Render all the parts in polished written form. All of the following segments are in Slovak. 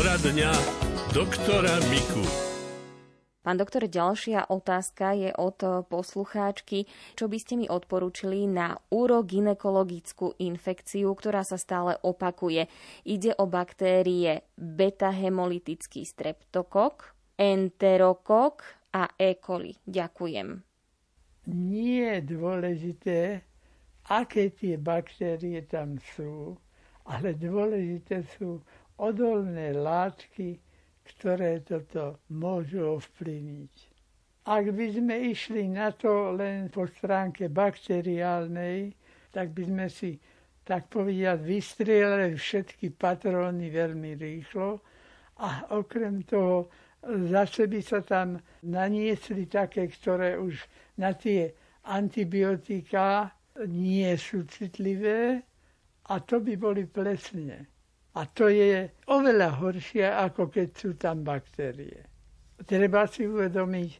Poradňa doktora Miku. Pán doktor, ďalšia otázka je od poslucháčky. Čo by ste mi odporúčili na urogynekologickú infekciu, ktorá sa stále opakuje? Ide o baktérie beta-hemolytický streptokok, enterokok a E. coli. Ďakujem. Nie je dôležité, aké tie baktérie tam sú, ale dôležité sú odolné látky, ktoré toto môžu ovplyvniť. Ak by sme išli na to len po stránke bakteriálnej, tak by sme si, tak povediať, vystrieľali všetky patróny veľmi rýchlo a okrem toho zase by sa tam naniesli také, ktoré už na tie antibiotiká nie sú citlivé a to by boli plesne. A to je oveľa horšie, ako keď sú tam baktérie. Treba si uvedomiť,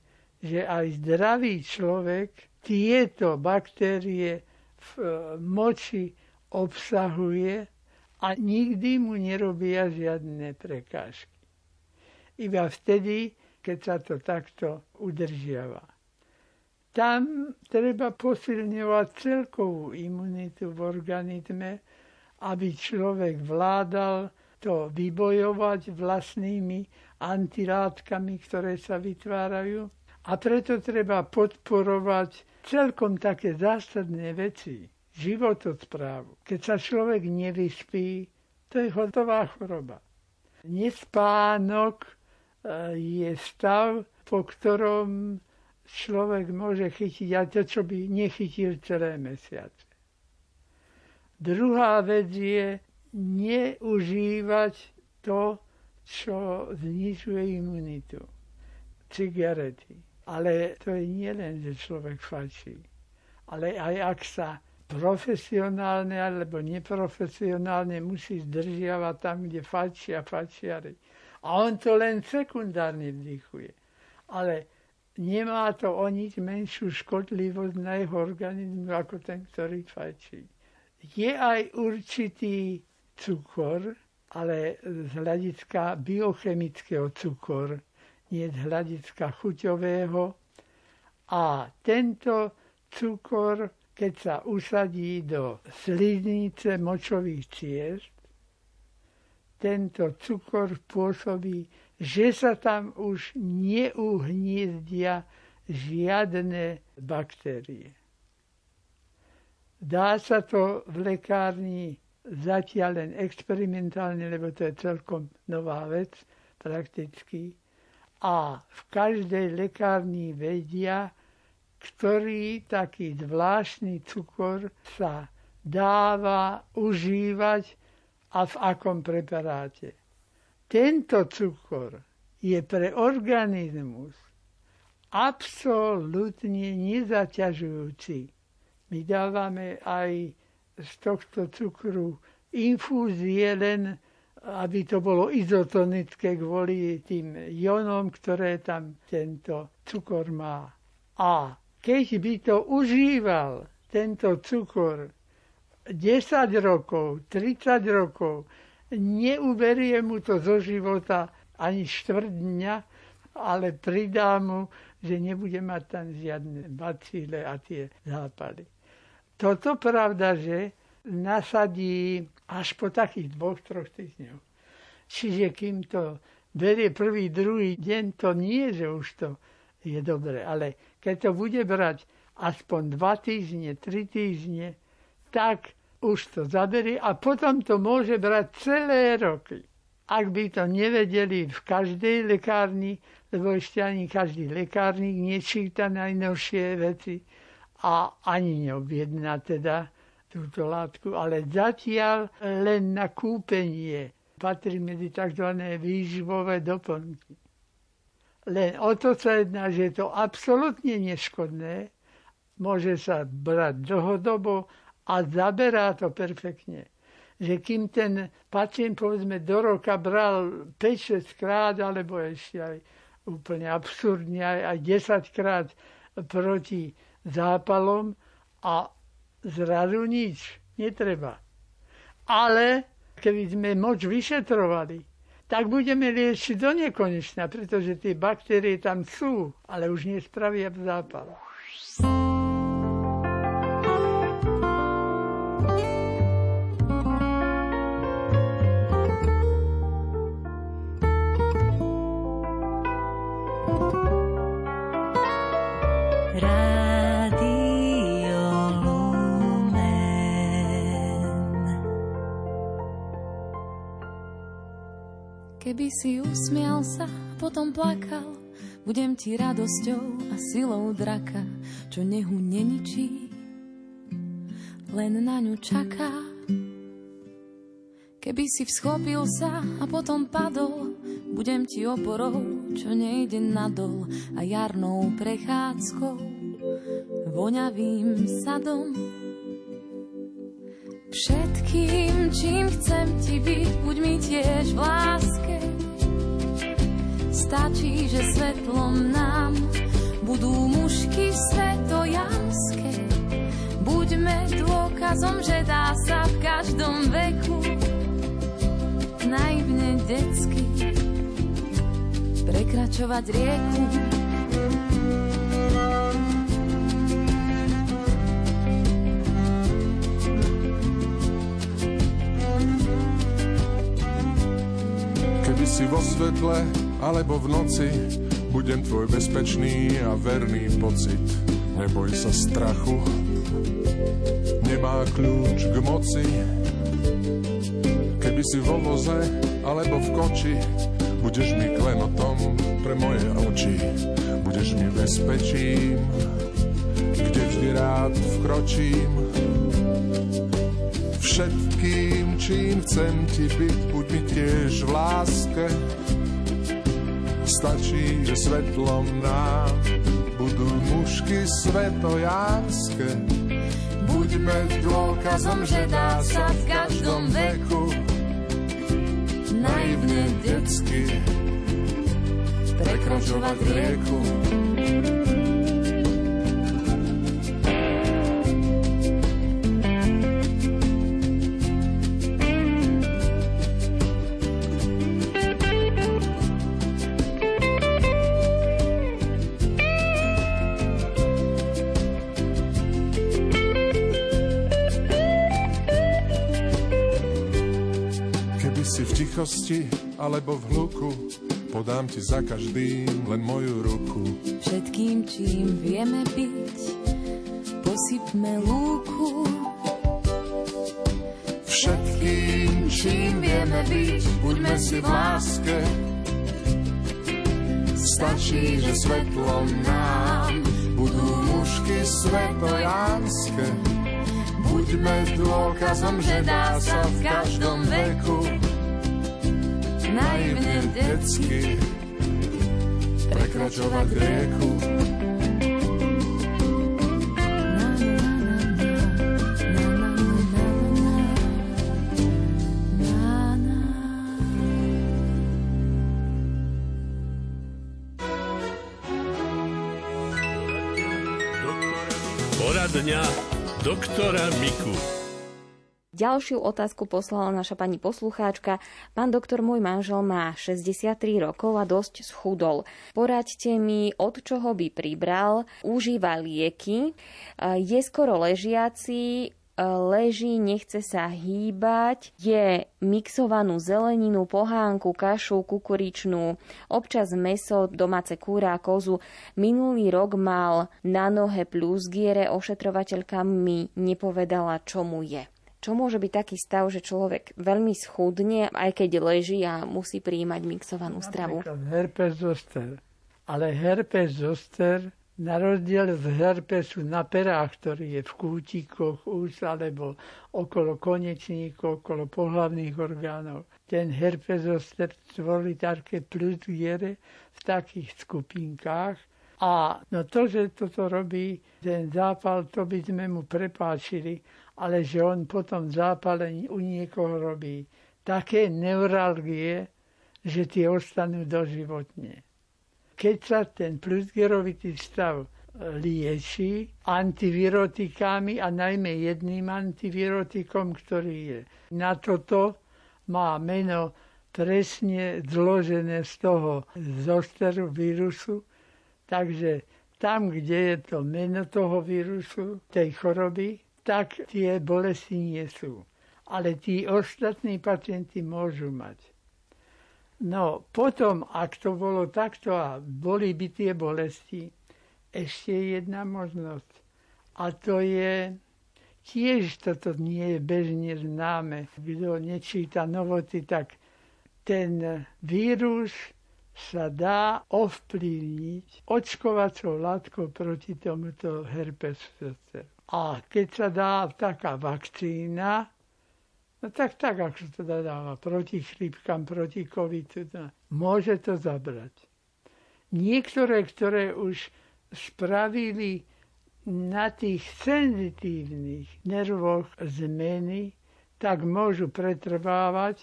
že aj zdravý človek tieto baktérie v moči obsahuje a nikdy mu nerobia žiadne prekážky. Iba vtedy, keď sa to takto udržiava. Tam treba posilňovať celkovú imunitu v organizme, aby človek vládal to vybojovať vlastnými antilátkami, ktoré sa vytvárajú. A preto treba podporovať celkom také zásadné veci, životosprávu. Keď sa človek nevyspí, to je hotová choroba. Nespánok je stav, po ktorom človek môže chytiť aj to, čo by nechytil celé mesiace. Druhá vec je neužívať to, čo znižuje imunitu. Cigarety. Ale to je nielen, že človek fajčí. Ale aj ak sa profesionálne alebo neprofesionálne musí zdržiavať tam, kde fajčia fajčiari. A on to len sekundárne vdychuje. Ale nemá to o nič menšiu škodlivosť na jeho organizmu ako ten, ktorý fajčí. Je aj určitý cukor, ale z hľadiska biochemického cukor, nie z hľadiska chuťového. A tento cukor, keď sa usadí do sliznice močových ciest, tento cukor pôsobí, že sa tam už neuhniezdia žiadne baktérie. Dá sa to v lekárni zatiaľ len experimentálne, lebo to je celkom nová vec prakticky. A v každej lekárni vedia, ktorý taký zvláštny cukor sa dáva užívať a v akom preparáte. Tento cukor je pre organizmus absolútne nezaťažujúci. My dávame aj z tohto cukru infúzie len, aby to bolo izotonické kvôli tým jónom, ktoré tam tento cukor má. A keď by to užíval, tento cukor, 10 rokov, 30 rokov, neuberie mu to zo života ani štvrt dňa, ale pridá mu, že nebude mať tam žiadne bacíle a tie zápaly. Toto pravda, že nasadí až po takých 2-3 týždňoch. Čiže kým to berie prvý, druhý deň, to nie, že už to je dobre. Ale keď to bude brať aspoň 2 týždne, 3 týždne, tak už to zaberie a potom to môže brať celé roky. Ak by to nevedeli v každej lekárni, lebo ešte ani každý lekárnik nečíta najnovšie veci, a ani neobjedná teda túto látku, ale zatiaľ len na kúpenie patrí medzi tzv. Výživové doplnky. Len o to sa jedná, že je to absolútne neškodné, môže sa brať dlhodobo a zaberá to perfektne. Že kým ten pacient, povedzme, do roka bral 5-6 krát, alebo ešte aj úplne absurdne, aj 10 krát proti zápalom a zrazu nič, netreba. Ale keby sme moč vyšetrovali, tak budeme liečiť do nekonečna, pretože tie baktérie tam sú, ale už nespravia zápal. Keby si usmial sa, potom plakal, budem ti radosťou a silou draka, čo nehu neničí, len na ňu čaká. Keby si vschopil sa a potom padol, budem ti oporou, čo nejde nadol a jarnou prechádzkou, voňavým sadom. Všetkým, čím chcem ti byť, buď mi tiež v láske. Stačí, že svetlom nám budú mušky svetojamské. Buďme dôkazom, že dá sa v každom veku naivne detsky prekračovať rieku. Si vo svetle alebo v noci, budem tvoj bezpečný a verný pocit. Neboj sa strachu, nemá kľúč k moci. Keby si vo voze alebo v koči, budeš mi klenotom pre moje oči. Budeš mi bezpečím, kde vždy rád vkročím. Všetkým, čím chcem ti byť, buď mi tiež v láske. Stačí, že svetlom nám budú mušky svetojánske. Buďme dôkazom, že dá sa v každom veku naivne detsky prekračovať rieku. Alebo v hluku, podám ti za každým len moju ruku. Všetkým, čím vieme byť, posypme lúku. Všetkým, čím vieme byť, buďme si v láske. Stačí, že svetlom nám budú mušky svetojánske. Buďme dôkazom, že dá sa v každom veku naivne detsky prekračovať rieku. Poradňa doktora Miku. Ďalšiu otázku poslala naša pani poslucháčka. Pán doktor, môj manžel má 63 rokov a dosť schudol. Poraďte mi, od čoho by pribral, užíva lieky, je skoro ležiaci, leží, nechce sa hýbať, je mixovanú zeleninu, pohánku, kašu, kukuričnú, občas mäso, domáce kúra, kozu. Minulý rok mal na nohe plusgiere, ošetrovateľka mi nepovedala, čo mu je. Čo môže byť taký stav, že človek veľmi schudne, aj keď leží a musí prijímať mixovanú stravu? Herpes zoster. Ale herpes zoster, na rozdiel z herpesu na perách, ktorý je v kútikoch úst alebo okolo konečníkov, okolo pohlavných orgánov, ten herpes zoster tvorí také plusgiere v takých skupinkách. A no to, že toto robí ten zápal, to by sme mu prepáčili, ale že on potom zápalení u niekoho robí také neuralgie, že tie ostanú doživotne. Keď sa ten plusgerovitý stav lieči antivirotikami a najmä jedným antivirotikom, ktorý je na toto, má meno presne zložené z toho zosteru vírusu. Takže tam, kde je to meno toho vírusu, tej choroby, tak tie bolesti nie sú. Ale tí ostatní pacienti môžu mať. No potom, ak to bolo takto a boli by tie bolesti, ešte jedna možnosť. A to je... Tiež toto nie je bežne známe. Kto nečíta novoty, tak ten vírus sa dá ovplyvniť očkovacou látkou proti tomuto herpesu zosteru. A keď sa dá taká vakcína, no tak ako sa to dáva proti chrípkam, proti covidu, môže to zabrať. Niektoré, ktoré už spravili na tých senzitívnych nervoch zmeny, tak môžu pretrvávať,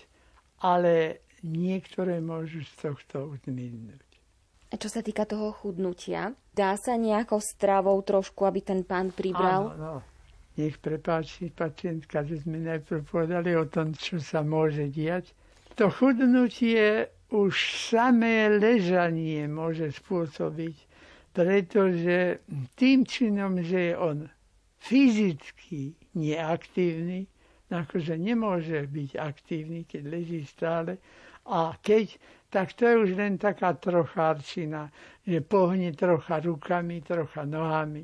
ale niektoré môžu z tohto zmiznúť. Čo sa týka toho chudnutia, dá sa nejakou stravou trošku, aby ten pán pribral? Áno, no. Nech prepáči pacientka, že sme najprv povedali o tom, čo sa môže diať. To chudnutie už samé ležanie môže spôsobiť, pretože tým činom, že je on fyzicky neaktívny, akože nemôže byť aktívny, keď leží stále, a keď, tak to je už len taká trochárčina, že pohne trocha rukami, trocha nohami.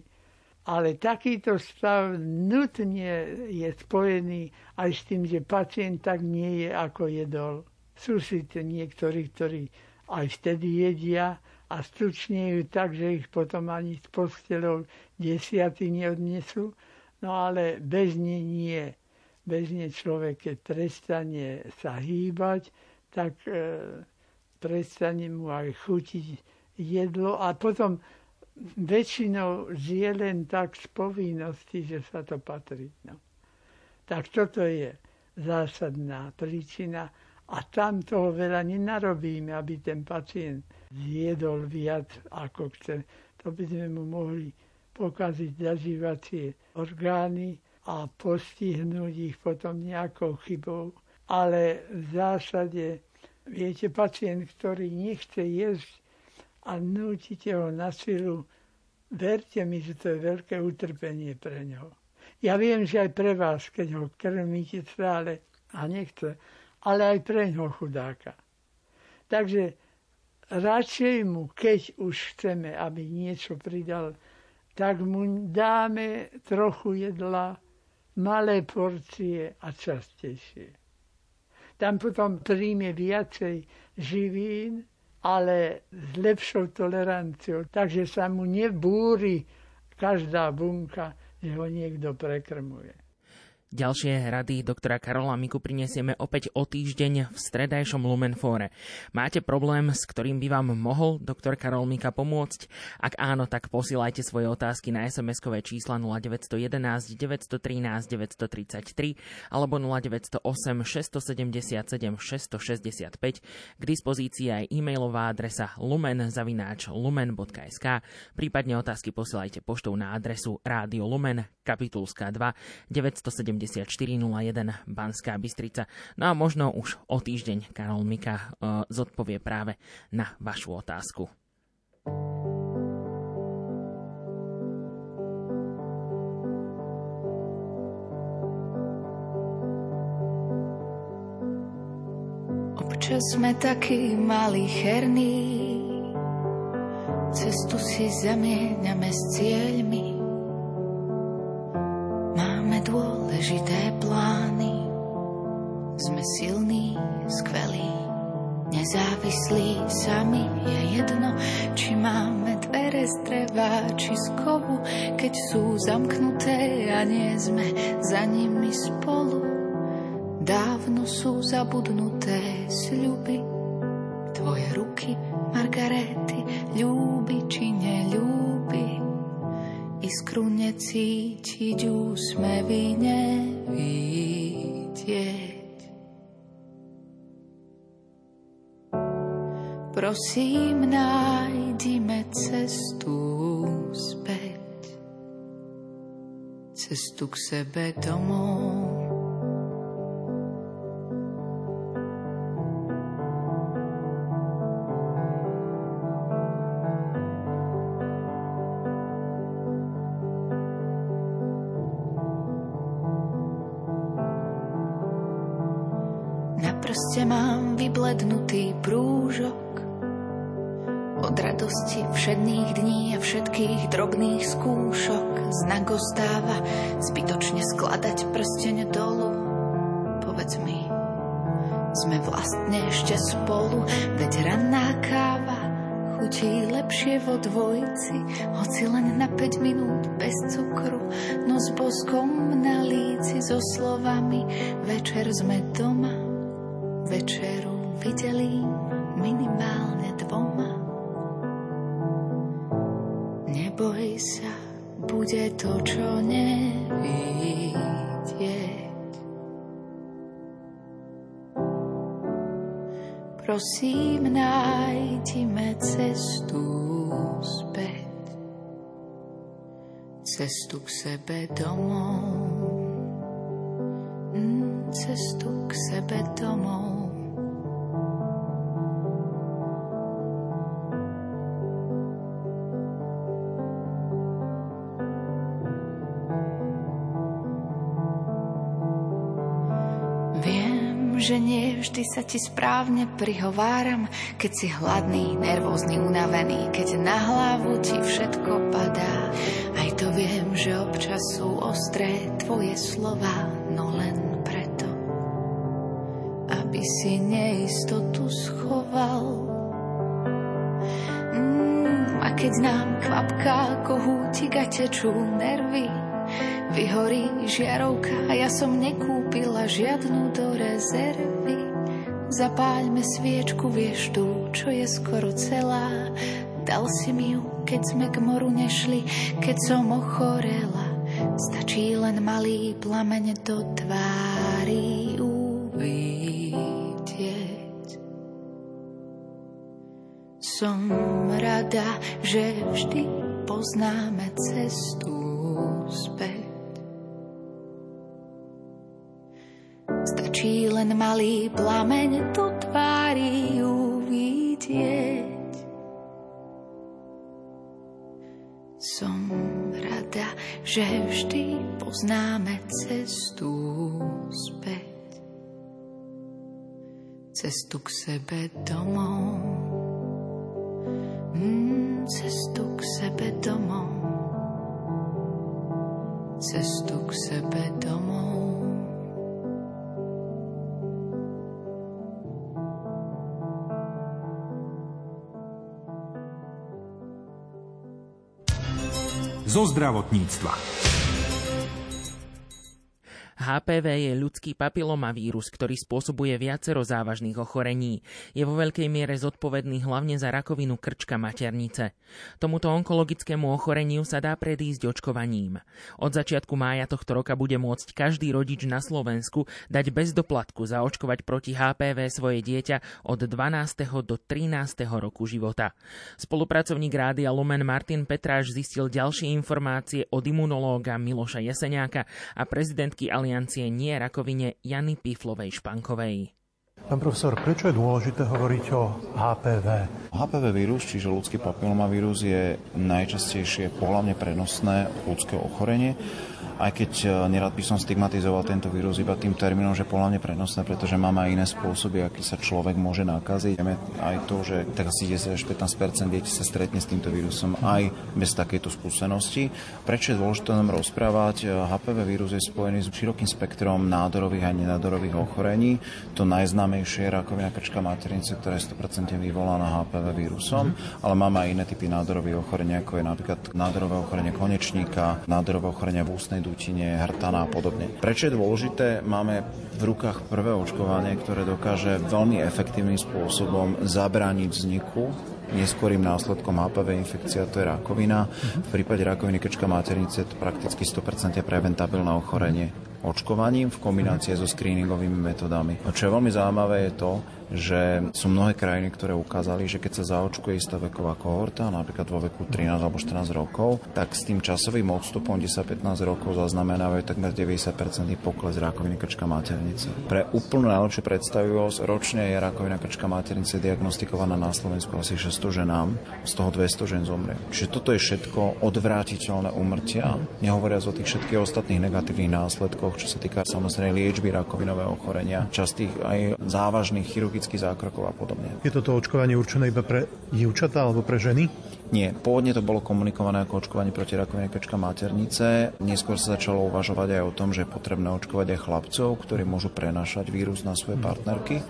Ale takýto stav nutne je spojený aj s tým, že pacient tak nie je, ako jedol. Sú si niektorí, ktorí aj vtedy jedia, a stučnejú tak, že ich potom ani z postelov desiaty neodnesú. No ale bez nej nie. Bez nej človek, keď prestane sa hýbať, tak prestane mu aj chutiť jedlo. A potom väčšinou žije len tak z povinnosti, že sa to patrí. No. Tak toto je zásadná príčina. A tam toho veľa nenarobíme, aby ten pacient zjedol viac, ako chce. To by sme mu mohli pokaziť zažívacie orgány a postihnúť ich potom nejakou chybou. Ale v zásade, viete, pacient, ktorý nechce jesť a nútite ho na silu, verte mi, že to je veľké utrpenie pre neho. Ja viem, že aj pre vás, keď ho krmíte stále a nechce, ale aj preňho chudáka. Takže radšej mu, keď už chceme, aby niečo pridal, tak mu dáme trochu jedla, malé porcie a častejšie. Tam potom príjme viacej živín, ale s lepšou toleranciou, takže sa mu nebúri každá bunka, že ho niekto prekrmuje. Ďalšie rady doktora Karola Miku prinesieme opäť o týždeň v stredajšom Lumenfóre. Máte problém, s ktorým by vám mohol doktor Karol Mika pomôcť? Ak áno, tak posielajte svoje otázky na SMS-kové čísla 0911 913 933 alebo 0908 677 665. K dispozícii aj e-mailová adresa lumen@lumen.sk. Prípadne otázky posielajte poštou na adresu Rádio Lumen, Kapitulská 2 970 401 Banská Bystrica. No a možno už o týždeň Karol Mika zodpovie práve na vašu otázku. Občas sme takí malí herní, cestu si zamieňame s cieľmi. Dôležité plány, sme silní, skvelí, nezávislí, sami je jedno, či máme dvere z dreva, či z kovu, keď sú zamknuté a nie sme za nimi spolu. Dávno sú zabudnuté sľuby, tvoje ruky, Margarety, ľúbi či neľúbi. Iskru necítiť, úsmevy nevidieť. Prosím, nájdime cestu späť, cestu k sebe domov. Na prste mám vyblednutý prúžok od radosti všedných dní a všetkých drobných skúšok. Znak ostáva zbytočne skladať prsteň dolu. Povedz mi, sme vlastne ešte spolu, veď ranná káva chutí lepšie vo dvojici, hoci len na 5 minút bez cukru, no s boskom na líci so slovami večer sme doma. Večeru videli minimálne dvoma. Neboj sa, bude to, čo nevidieť. Prosím, nájdime cestu späť, cestu k sebe domov, cestu k sebe domov. Že nie vždy sa ti správne prihováram, keď si hladný, nervózny, unavený, keď na hlavu ti všetko padá. Aj to viem, že občas sú ostré tvoje slova, no len preto, aby si neistotu schoval. A keď nám kvapká kohútik a tečú nervy, vyhorí žiarovka a ja som nekúpila žiadnu do rezervy. Zapáľme sviečku, vieš tú, čo je skoro celá. Dal si mi ju, keď sme k moru nešli, keď som ochorela. Stačí len malý plameň do tvári uvidieť. Som rada, že vždy poznáme cestu späť. Stačí len malý plameň do tvári uvidieť. Som rada, že vždy poznáme cestu späť, cestu k sebe domov, cestu k sebe domov, cestu k sebe domov. Zo zdravotníctva. HPV je ľudský papilomavírus, ktorý spôsobuje viacero závažných ochorení. Je vo veľkej miere zodpovedný hlavne za rakovinu krčka maternice. Tomuto onkologickému ochoreniu sa dá predísť očkovaním. Od začiatku mája tohto roka bude môcť každý rodič na Slovensku dať bez doplatku zaočkovať proti HPV svoje dieťa od 12. do 13. roku života. Spolupracovník Rádia Lumen Martin Petráš zistil ďalšie informácie od imunológa Miloša Jeseniaka a prezidentky Aliancie nierakovine Jany Píflovej-Špankovej. Pán profesor, prečo je dôležité hovoriť o HPV? HPV vírus, čiže ľudský papilomavírus, je najčastejšie pohlavne prenosné ľudské ochorenie, aj keď nerad by som stigmatizoval tento vírus iba tým termínom, že pohlavne prenosné, pretože máme aj iné spôsoby, aký sa človek môže nakaziť. Vieme aj to, že tak asi 10-15% detí sa stretne s týmto vírusom aj bez takejto skúsenosti. Prečo je dôležité nám rozprávať? HPV vírus je spojený s širokým spektrom nádorových a nenádorových ochorení. To najznámejšie je rakovina krčka maternice, ktorá je 100% vyvolaná HPV vírusom, ale máme aj iné typy nádorových ochorení, ako je napríklad nádorové ochorenie konečníka, nádorové ochorenie v ústnej dutine, hrtana a podobne. Prečo je dôležité? Máme v rukách prvé očkovanie, ktoré dokáže veľmi efektívnym spôsobom zabrániť vzniku neskorým následkom HPV infekcia, to je rakovina. V prípade rakoviny krčka maternice je to prakticky 100% preventabilné ochorenie očkovaním v kombinácii so screeningovými metodami. Čo je veľmi zaujímavé je to, že sú mnohé krajiny, ktoré ukázali, že keď sa zaočkuje istá veková kohorta, napríklad vo veku 13 alebo 14 rokov, tak s tým časovým odstupom 10-15 rokov zaznamenávajú takmer 90% pokles rakoviny krčka maternice. Pre úplnú najlepšiu predstavivosť, ročne je rakovina krčka maternice diagnostikovaná na Slovensku asi 600 ženám, z toho 200 žen zomrie. Čiže toto je všetko odvrátiteľné úmrtia, nehovoriac o tých všetkých ostatných negatívnych následkoch, zákrokoch, čo sa týka samozrejme liečby rakovinového ochorenia, častých aj závažných chirurgických zákrokov a podobne. Je toto očkovanie určené iba pre dievčatá alebo pre ženy? Nie, pôvodne to bolo komunikované ako očkovanie proti rakovine krčka maternice. Neskôr sa začalo uvažovať aj o tom, že je potrebné očkovať aj chlapcov, ktorí môžu prenášať vírus na svoje partnerky.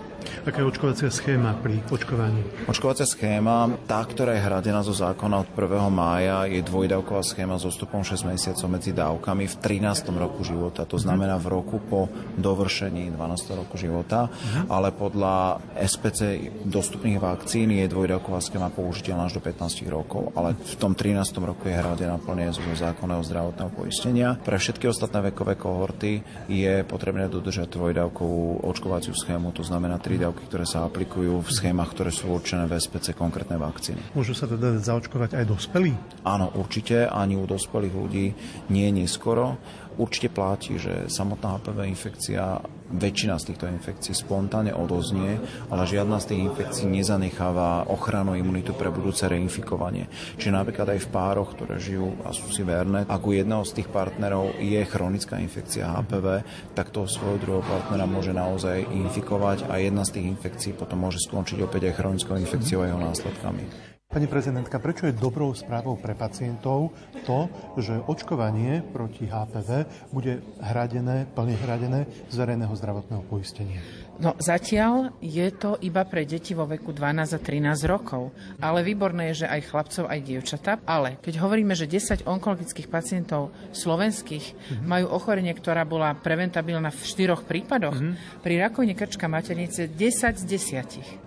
Aká je očkovacia schéma pri očkovaní? Očkovacia schéma, tá, ktorá je hradená zo zákona od 1. mája, je dvojdávková schéma s odstupom 6 mesiacov medzi dávkami v 13. roku života. To znamená v roku po dovršení 12. roku života, ale podľa SPC dostupných vakcín je dvojdávková schéma použiteľná až do 15 rokov. Ale v tom 13. roku je hradená plne zo zákona o zdravotného poistenia. Pre všetky ostatné vekové kohorty je potrebné dodržať dvojdávkovú očkovaciu schému, to znamená 3 dávky, ktoré sa aplikujú v schémach, ktoré sú určené v SPC konkrétnej vakcíny. Môžu sa teda zaočkovať aj dospelí? Áno, určite, ani u dospelých ľudí nie neskoro. Určite platí, že samotná HPV infekcia, väčšina z týchto infekcií spontánne odoznie, ale žiadna z tých infekcií nezanecháva ochranu imunitu pre budúce reinfikovanie. Čiže napríklad aj v pároch, ktoré žijú a sú si verné, ak u jedného z tých partnerov je chronická infekcia HPV, tak toho svojho druhého partnera môže naozaj infikovať a jedna z tých infekcií potom môže skončiť opäť aj chronickou infekciou a jeho následkami. Pani prezidentka, prečo je dobrou správou pre pacientov to, že očkovanie proti HPV bude hradené, plne hradené z verejného zdravotného poistenia? No zatiaľ je to iba pre deti vo veku 12 a 13 rokov, ale výborné je, že aj chlapcov, aj dievčatá. Ale keď hovoríme, že 10 onkologických pacientov slovenských majú ochorenie, ktorá bola preventabilná v 4 prípadoch, pri rakovine krčka maternice 10 z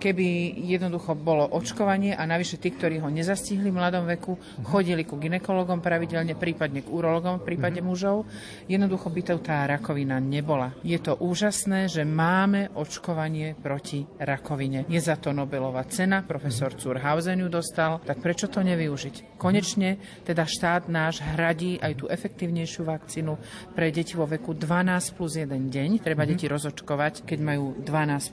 10. Keby jednoducho bolo očkovanie a navyše tí, ktorí ho nezastihli v mladom veku, chodili ku gynekologom pravidelne, prípadne k urologom, prípadne mužov, jednoducho by to tá rakovina nebola. Je to úžasné, že máme očkovanie proti rakovine. Je za to Nobelova cena, profesor Zurhausen ju dostal, tak prečo to nevyužiť? Konečne teda štát náš hradí aj tú efektívnejšiu vakcínu pre deti vo veku 12+1 deň. Treba deti rozočkovať, keď majú 12+1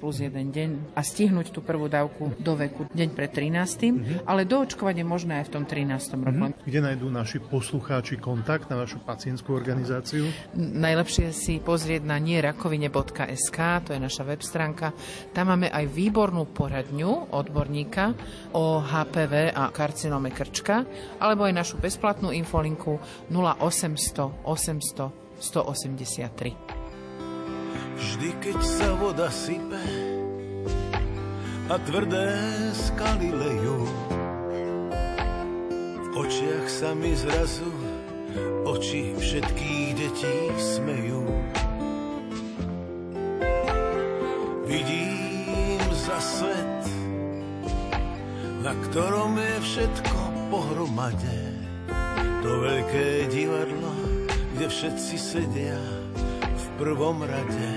deň a stihnúť tú prvú dávku do veku deň pred 13. Ale doočkovanie možné aj v tom 13. roku. Kde nájdú naši poslucháči kontakt na vašu pacientskú organizáciu? Najlepšie si pozrieť na nierakovine.sk, to je naša web stránka. Tam máme aj výbornú poradňu odborníka o HPV a karcinome krčka, alebo aj našu bezplatnú infolinku 0800 800 183. Vždy, keď sa voda sype a tvrdé skaly lejú, v očiach sa mi zrazu oči všetkých detí smejú. Vidím za svet, na ktorom je všetko pohromade, to veľké divadlo, kde všetci sedia v prvom rade.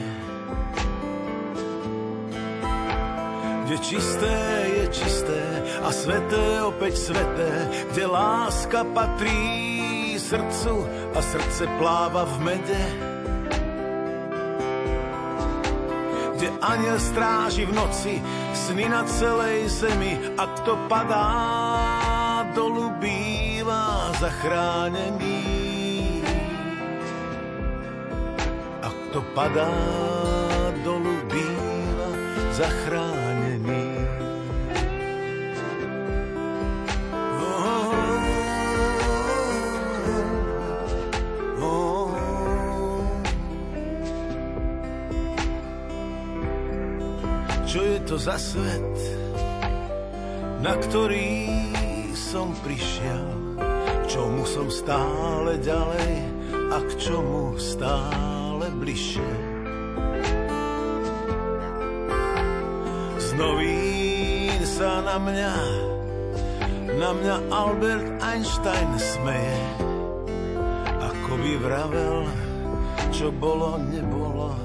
Kde čisté je čisté a sveté opäť sveté, kde láska patrí srdcu a srdce pláva v mede. Kde anjel stráži v noci sny na celej zemi a kto padá dolu býva zachránený. A kto padá dolu býva zachránený. Čo je to za svet, na ktorý som prišiel, k čomu som stále ďalej a k čomu stále bližšie. Z novín sa na mňa Albert Einstein smeje, ako by vravel, čo bolo, nebolo,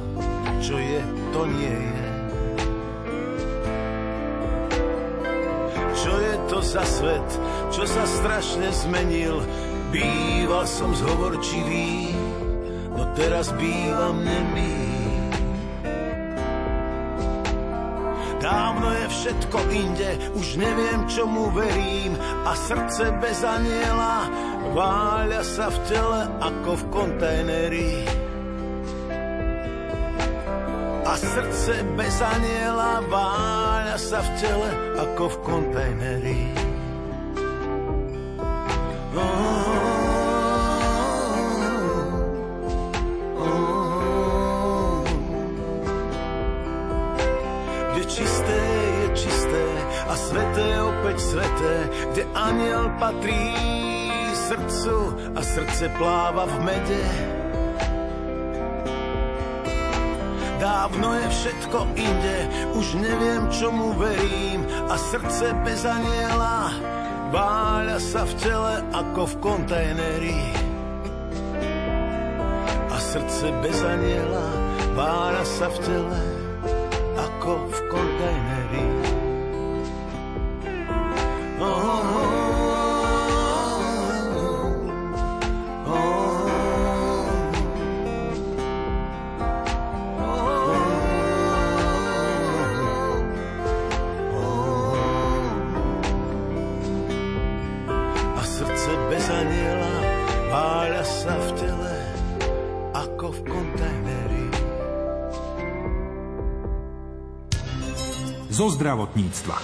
čo je, to nie je. Čo je to za svet, čo sa strašne zmenil? Býval som zhovorčivý, no teraz bývam nemý. Dávno je všetko inde, už neviem, čomu verím. A srdce bez aniela váľa sa v tele ako v kontajneri. a srdce bez aniela váľa sa v tele ako v kontajneri. Kde čisté je čisté a sveté opäť sveté, kde aniel patrí srdcu a srdce pláva v mede. Dávno je všetko inde, už neviem, čomu verím, a srdce bez aniela váľa sa v tele ako v kontajneri. A srdce bez aniela váľa sa v tele ako v kontajneri. Zo zdravotníctva.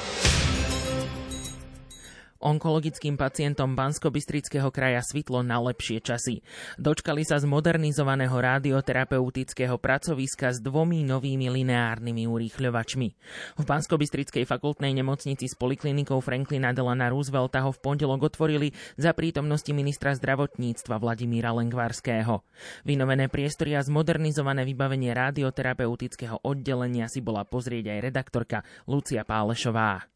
Onkologickým pacientom Banskobystrického kraja svitlo na lepšie časy. Dočkali sa z modernizovaného radioterapeutického pracoviska s 2 novými lineárnymi urýchľovačmi. V Banskobystrickej fakultnej nemocnici s poliklinikou Franklina Delana Roosevelta ho v pondelok otvorili za prítomnosti ministra zdravotníctva Vladimíra Lengvarského. Vynovené priestory a zmodernizované vybavenie radioterapeutického oddelenia si bola pozrieť aj redaktorka Lucia Pálešová.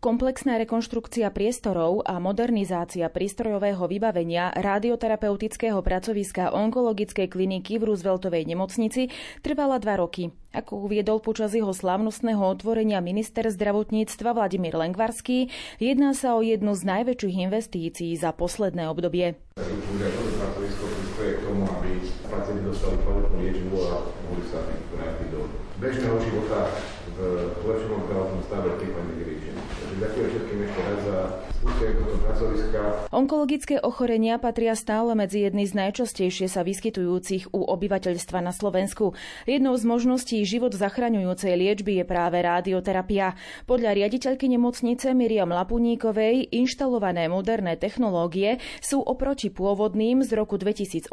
Komplexná rekonštrukcia priestorov a modernizácia prístrojového vybavenia radioterapeutického pracoviska onkologickej kliniky v Rooseveltovej nemocnici trvala 2 roky. Ako uviedol počas jeho slávnostného otvorenia minister zdravotníctva Vladimír Lengvarský, jedná sa o jednu z najväčších investícií za posledné obdobie. Bežného života v lepšom zdravotnom stave prípadne riešenia. Takže ďakujem všetkým ešte raz za účasť na tomto pracovisku. Onkologické ochorenia patria stále medzi jedny z najčastejšie sa vyskytujúcich u obyvateľstva na Slovensku. Jednou z možností život zachraňujúcej liečby je práve radioterapia. Podľa riaditeľky nemocnice Miriam Lapuníkovej inštalované moderné technológie sú oproti pôvodným z roku 2008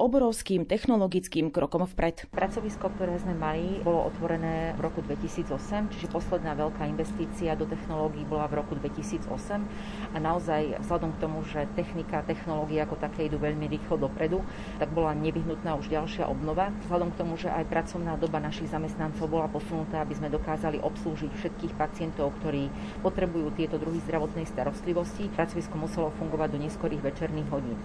obrovským technologickým krokom vpred. Pracovisko, ktoré sme mali, bolo otvorené v roku 2008, čiže posledná veľká investícia do technológií bola v roku 2008 a naozaj vzhľadom k tomu, že technika a technológie ako také idú veľmi rýchlo dopredu, tak bola nevyhnutná už ďalšia obnova. Vzhľadom k tomu, že aj pracovná doba našich zamestnancov bola posunutá, aby sme dokázali obslúžiť všetkých pacientov, ktorí potrebujú tieto druhy zdravotnej starostlivosti, pracovisko muselo fungovať do neskorých večerných hodín.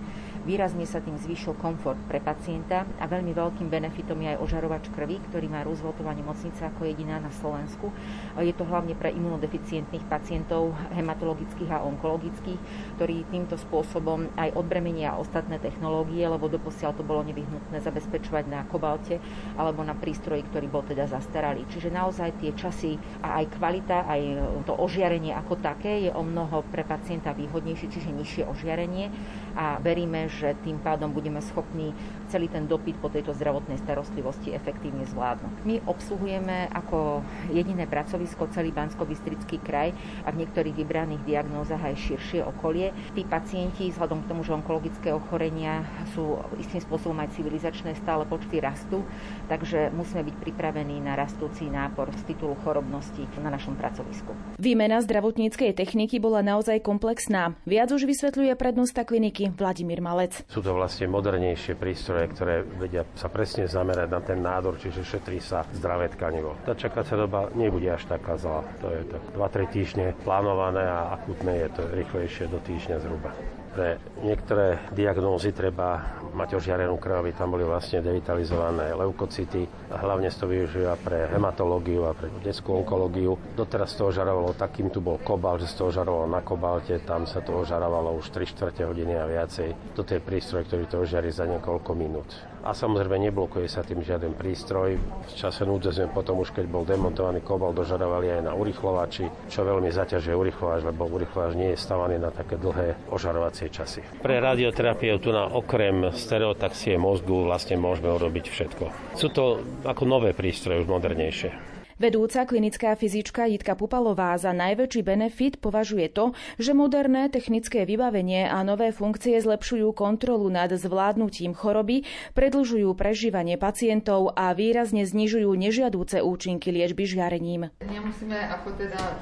Výrazne sa tým zvýšil komfort pre pacienta a veľmi veľkým benefitom je aj ožarovač krvi, ktorý má Rooseveltová nemocnica ako jediná na Slovensku. Je to hlavne pre imunodeficientných pacientov, hematologických a onkologických, ktorí týmto spôsobom aj odbremenia ostatné technológie, lebo doposiaľ to bolo nevyhnutné zabezpečovať na kobalte alebo na prístroji, ktorý bol teda zastaralý. Čiže naozaj tie časy a aj kvalita, aj to ožiarenie ako také je o mnoho pre pacienta výhodnejšie, čiže nižšie ožiarenie a veríme, že tým pádom budeme schopní celý ten dopyt po tejto zdravotnej starostlivosti efektívne zvládnuť. My obsluhujeme ako jediné pracovisko celý Banskobystrický kraj a v niektorých vybraných diagnózach aj širšie okolie. Tí pacienti, vzhľadom k tomu, že onkologické ochorenia sú istým spôsobom aj civilizačné, stále počty rastú, takže musíme byť pripravení na rastúci nápor z titulu chorobnosti na našom pracovisku. Výmena zdravotníckej techniky bola naozaj komplexná. Viac už vysvetľuje prednosta kliniky Vladimír Malec. Sú to vlastne modernejšie prístroje, ktoré vedia sa presne zamerať na ten nádor, čiže šetrí sa zdravé tkanivo. Tá čakacia doba nebude až taká zlá. To je tak 2-3 týždne plánované a akutné je to rýchlejšie do týždňa zhruba. Pre niektoré diagnózy treba mať ožiarenú krv, aby tam boli vlastne devitalizované leukocity. Hlavne sa to využíva pre hematológiu a pre detskú onkológiu. Doteraz to ožarovalo takým, tu bol kobalt, že sa to ožarovalo na kobalte, tam sa to ožarovalo už 3/4 hodiny a viacej. Toto je prístroj, ktorý to ožiarí za niekoľko minút. a samozrejme neblokuje sa tým žiaden prístroj. V čase núdze sme potom už, keď bol demontovaný kobol, dožarovali aj na urychlovači, čo veľmi zaťažuje urychlovač, lebo urychlovač nie je stavaný na také dlhé ožarovacie časy. Pre radioterapeutu na okrem stereotaxie mozgu vlastne môžeme urobiť všetko. Sú to ako nové prístroje, už modernejšie. Vedúca klinická fyzička Jitka Pupalová za najväčší benefit považuje to, že moderné technické vybavenie a nové funkcie zlepšujú kontrolu nad zvládnutím choroby, predlžujú prežívanie pacientov a výrazne znižujú nežiadúce účinky liečby žiarením. Nemusíme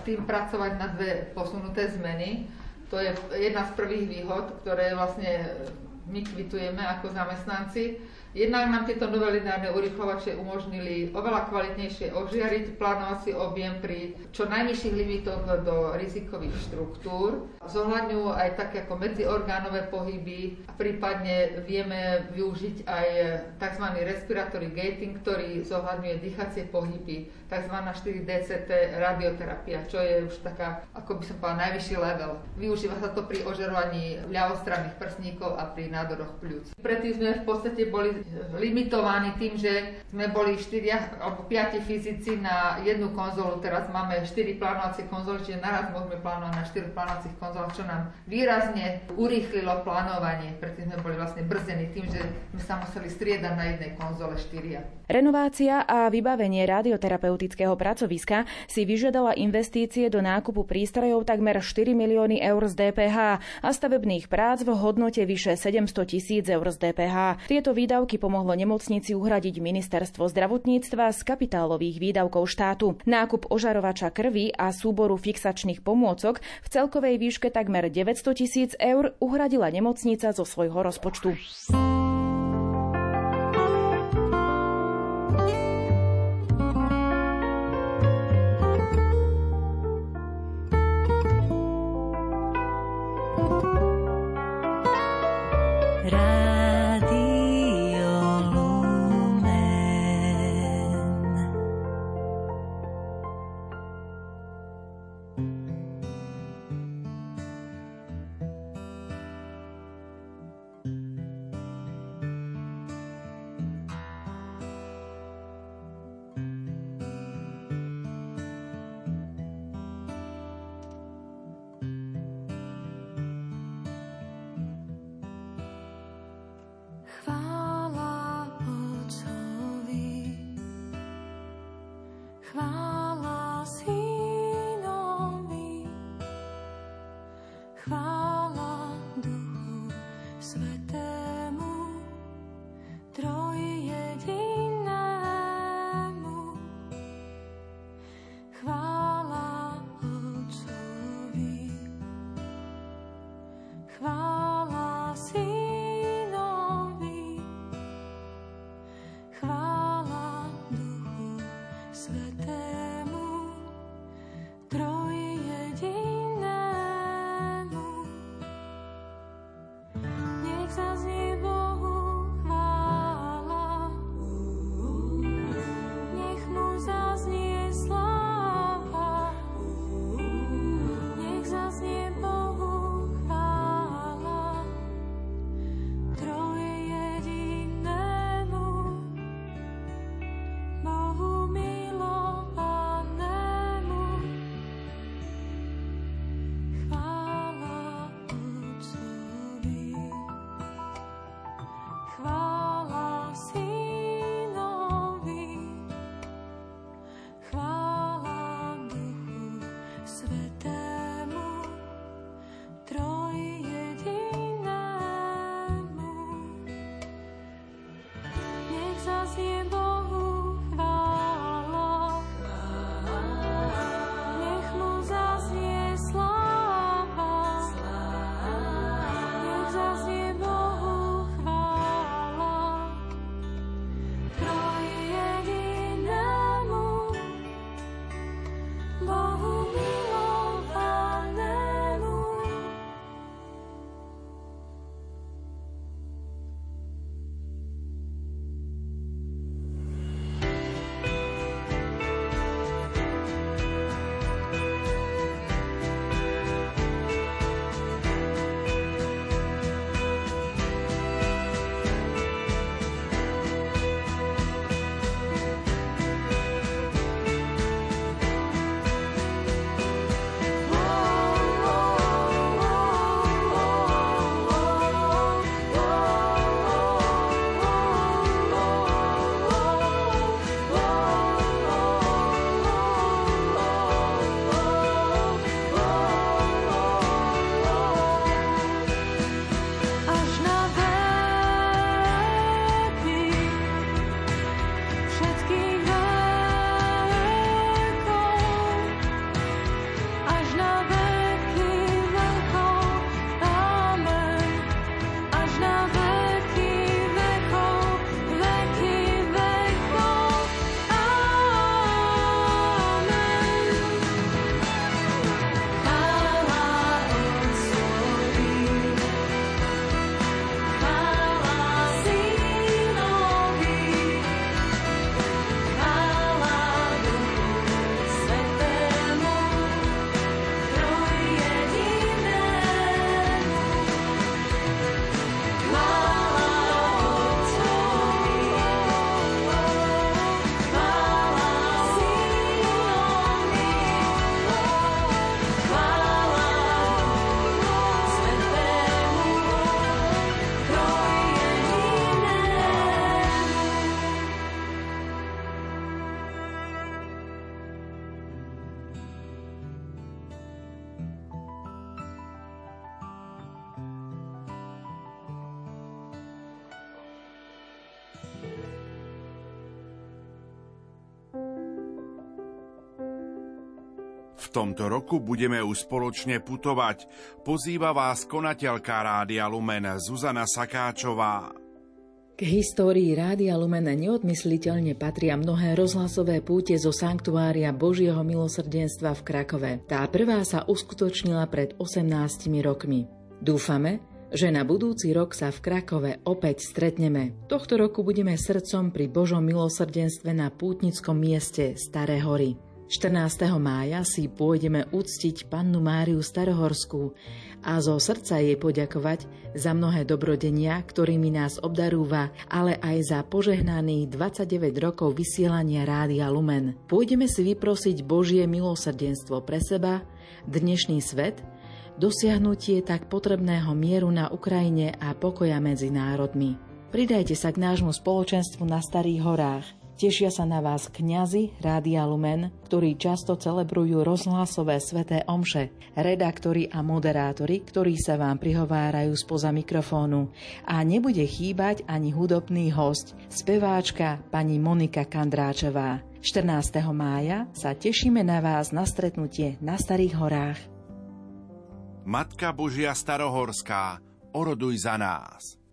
tým pracovať na dve posunuté zmeny. To je jedna z prvých výhod, ktoré vlastne my kvitujeme ako zamestnanci. Jednak nám tieto nové lineárne urychlovače umožnili oveľa kvalitnejšie ožiariť plánovací objem pri čo najnižších limitoch do rizikových štruktúr. Zohľadňujú aj také ako medziorgánové pohyby a prípadne vieme využiť aj tzv. Respiratory gating, ktorý zohľadňuje dýchacie pohyby, tzv. 4DCT radioterapia, čo je už taká, ako by som povedala, najvyšší level. Využíva sa to pri ožarovaní ľavostranných prsníkov a pri nádoroch pľúc. Predtým sme v podstate boli limitovaní tým, že sme boli 4 alebo 5 fyzici na jednu konzolu, teraz máme 4 plánovacie konzoly, čiže naraz môžeme plánovať na 4 plánovacích konzolách, čo nám výrazne urýchlilo plánovanie. Predtým sme boli vlastne brzdení tým, že sme sa museli striedať na jednej konzole 4. Renovácia a vybavenie radioterapeutického pracoviska si vyžiadala investície do nákupu prístrojov takmer 4 milióny eur z DPH a stavebných prác v hodnote vyše 700 000 eur z DPH. Tieto výdavky pomohlo nemocnici uhradiť ministerstvo zdravotníctva z kapitálových výdavkov štátu. Nákup ožarovača krvi a súboru fixačných pomôcok v celkovej výške takmer 900 000 eur uhradila nemocnica zo svojho rozpočtu. Chvála Synovi, chvála Duchu Svätému. V tomto roku budeme už spoločne putovať. Pozýva vás konateľka Rádia Lumen Zuzana Sakáčová. K histórii Rádia Lumena neodmysliteľne patria mnohé rozhlasové púte zo Sanktuária Božieho milosrdenstva v Krakove. Tá prvá sa uskutočnila pred 18 rokmi. Dúfame, že na budúci rok sa v Krakove opäť stretneme. Tohto roku budeme srdcom pri Božom milosrdenstve na pútnickom mieste Staré hory. 14. mája si pôjdeme uctiť Pannu Máriu Starohorskú a zo srdca jej poďakovať za mnohé dobrodenia, ktorými nás obdarúva, ale aj za požehnaných 29 rokov vysielania Rádia Lumen. Pôjdeme si vyprosiť Božie milosrdenstvo pre seba, dnešný svet, dosiahnutie tak potrebného mieru na Ukrajine a pokoja medzi národmi. Pridajte sa k nášmu spoločenstvu na Starých horách. Tešia sa na vás kňazi Rádia Lumen, ktorí často celebrujú rozhlasové sväté omše, redaktori a moderátori, ktorí sa vám prihovárajú spoza mikrofónu. A nebude chýbať ani hudobný hosť, speváčka pani Monika Kandráčová. 14. mája sa tešíme na vás na stretnutie na Starých horách. Matka Božia Starohorská, oroduj za nás.